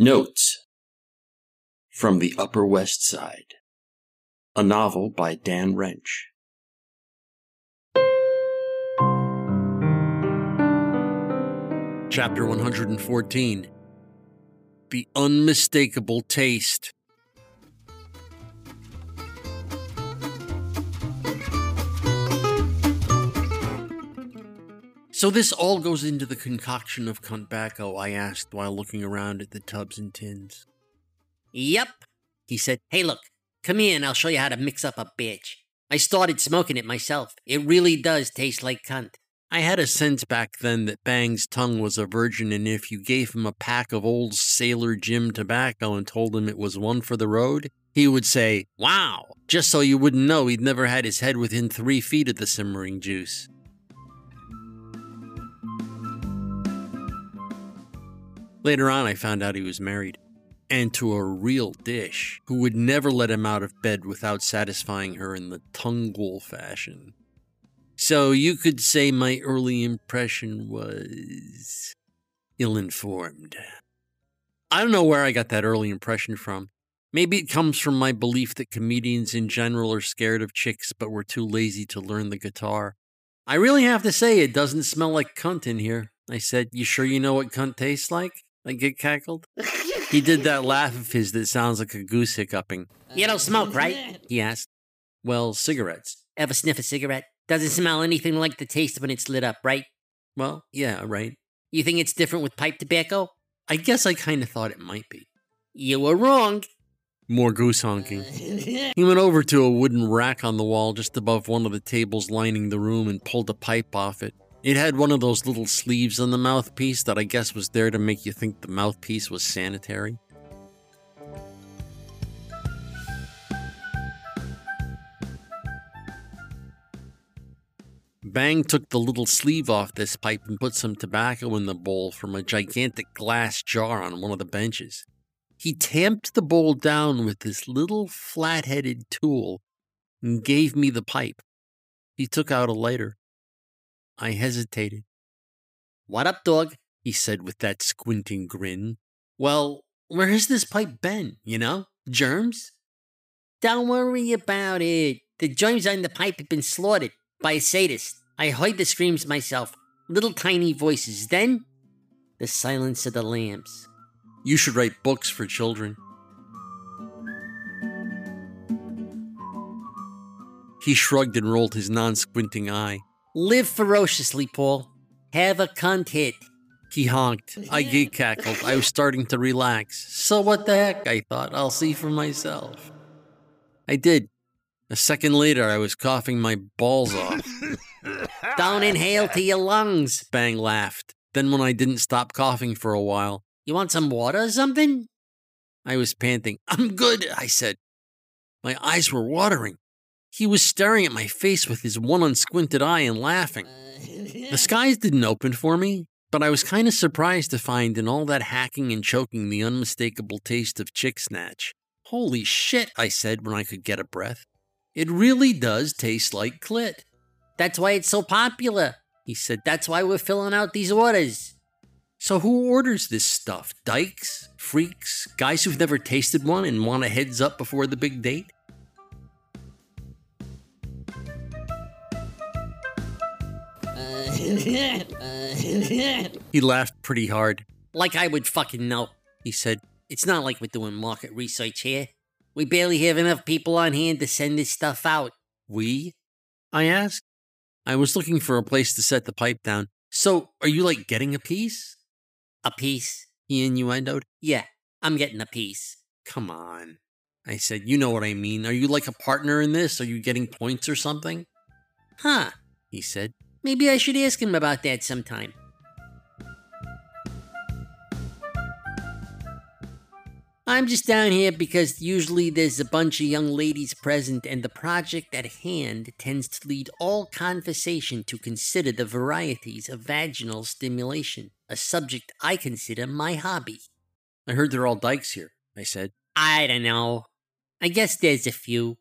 Notes from the Upper West Side, a novel by Dan Wrench. Chapter 114, The Unmistakable Taste. So this all goes into the concoction of cuntbacco, I asked while looking around at the tubs and tins. Yep, he said. Hey, look, come here and I'll show you how to mix up a bitch. I started smoking it myself. It really does taste like cunt. I had a sense back then that Bang's tongue was a virgin, and if you gave him a pack of old Sailor Jim tobacco and told him it was one for the road, he would say, wow, just so you wouldn't know he'd never had his head within 3 feet of the simmering juice. Later on, I found out he was married, and to a real dish, who would never let him out of bed without satisfying her in the tungual fashion. So you could say my early impression was ill-informed. I don't know where I got that early impression from. Maybe it comes from my belief that comedians in general are scared of chicks but were too lazy to learn the guitar. I really have to say it doesn't smell like cunt in here, I said. You sure you know what cunt tastes like? I get cackled. He did that laugh of his that sounds like a goose hiccuping. You don't smoke, right? He asked. Well, cigarettes. Ever sniff a cigarette? Doesn't smell anything like the taste when it's lit up, right? Well, yeah, right. You think it's different with pipe tobacco? I guess I kind of thought it might be. You were wrong. More goose honking. He went over to a wooden rack on the wall just above one of the tables lining the room and pulled a pipe off it. It had one of those little sleeves on the mouthpiece that I guess was there to make you think the mouthpiece was sanitary. Bang took the little sleeve off this pipe and put some tobacco in the bowl from a gigantic glass jar on one of the benches. He tamped the bowl down with this little flat-headed tool and gave me the pipe. He took out a lighter. I hesitated. What up, dog? He said with that squinting grin. Well, where has this pipe been, you know? Germs? Don't worry about it. The germs on the pipe have been slaughtered by a sadist. I heard the screams myself. Little tiny voices. Then, the silence of the lambs. You should write books for children. He shrugged and rolled his non-squinting eye. Live ferociously, Paul. Have a cunt hit. He honked. I giggled. I was starting to relax. So what the heck, I thought. I'll see for myself. I did. A second later, I was coughing my balls off. Don't inhale to your lungs, Bang laughed. Then when I didn't stop coughing for a while, you want some water or something? I was panting. I'm good, I said. My eyes were watering. He was staring at my face with his one unsquinted eye and laughing. The skies didn't open for me, but I was kind of surprised to find in all that hacking and choking the unmistakable taste of chick snatch. Holy shit, I said when I could get a breath. It really does taste like clit. That's why it's so popular, he said. That's why we're filling out these orders. So who orders this stuff? Dykes? Freaks? Guys who've never tasted one and want a heads up before the big date? He laughed pretty hard. Like I would fucking know, he said. It's not like we're doing market research here. We barely have enough people on hand to send this stuff out. We? I asked. I was looking for a place to set the pipe down. So, are you like getting a piece? A piece? He innuendoed. Yeah, I'm getting a piece. Come on, I said. You know what I mean. Are you like a partner in this? Are you getting points or something? Huh, he said. Maybe I should ask him about that sometime. I'm just down here because usually there's a bunch of young ladies present and the project at hand tends to lead all conversation to consider the varieties of vaginal stimulation, a subject I consider my hobby. I heard they're all dykes here, I said. I don't know. I guess there's a few.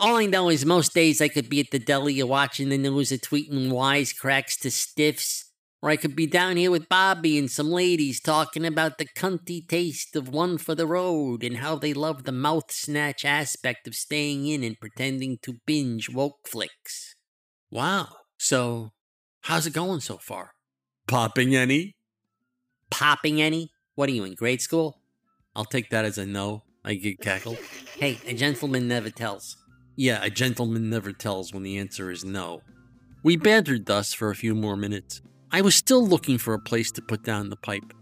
All I know is most days I could be at the deli watching the news or tweeting wisecracks to stiffs, Or I could be down here with Bobby and some ladies talking about the cunty taste of One for the Road and how they love the mouth-snatch aspect of staying in and pretending to binge woke flicks. Wow. So, how's it going so far? Popping any? Popping any? What are you, in grade school? I'll take that as a no. I get cackled. Hey, a gentleman never tells. Yeah, a gentleman never tells when the answer is no. We bantered thus for a few more minutes. I was still looking for a place to put down the pipe.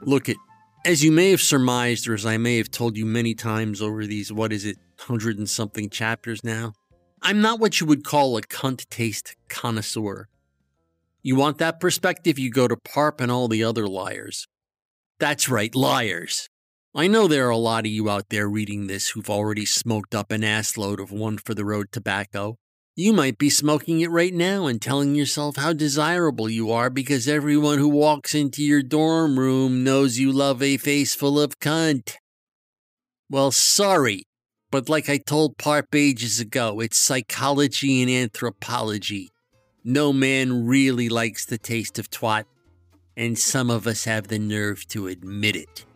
Look it, as you may have surmised, or as I may have told you many times over these, 100 and something chapters now, I'm not what you would call a cunt taste connoisseur. You want that perspective, you go to Parp and all the other liars. That's right, liars. I know there are a lot of you out there reading this who've already smoked up an assload of One for the Road tobacco. You might be smoking it right now and telling yourself how desirable you are because everyone who walks into your dorm room knows you love a face full of cunt. Well, sorry, but like I told Parp ages ago, it's psychology and anthropology. No man really likes the taste of twat, and some of us have the nerve to admit it.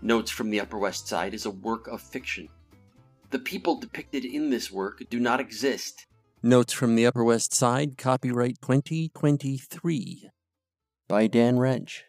Notes from the Upper West Side is a work of fiction. The people depicted in this work do not exist. Notes from the Upper West Side, copyright 2023 by Dan Wrench.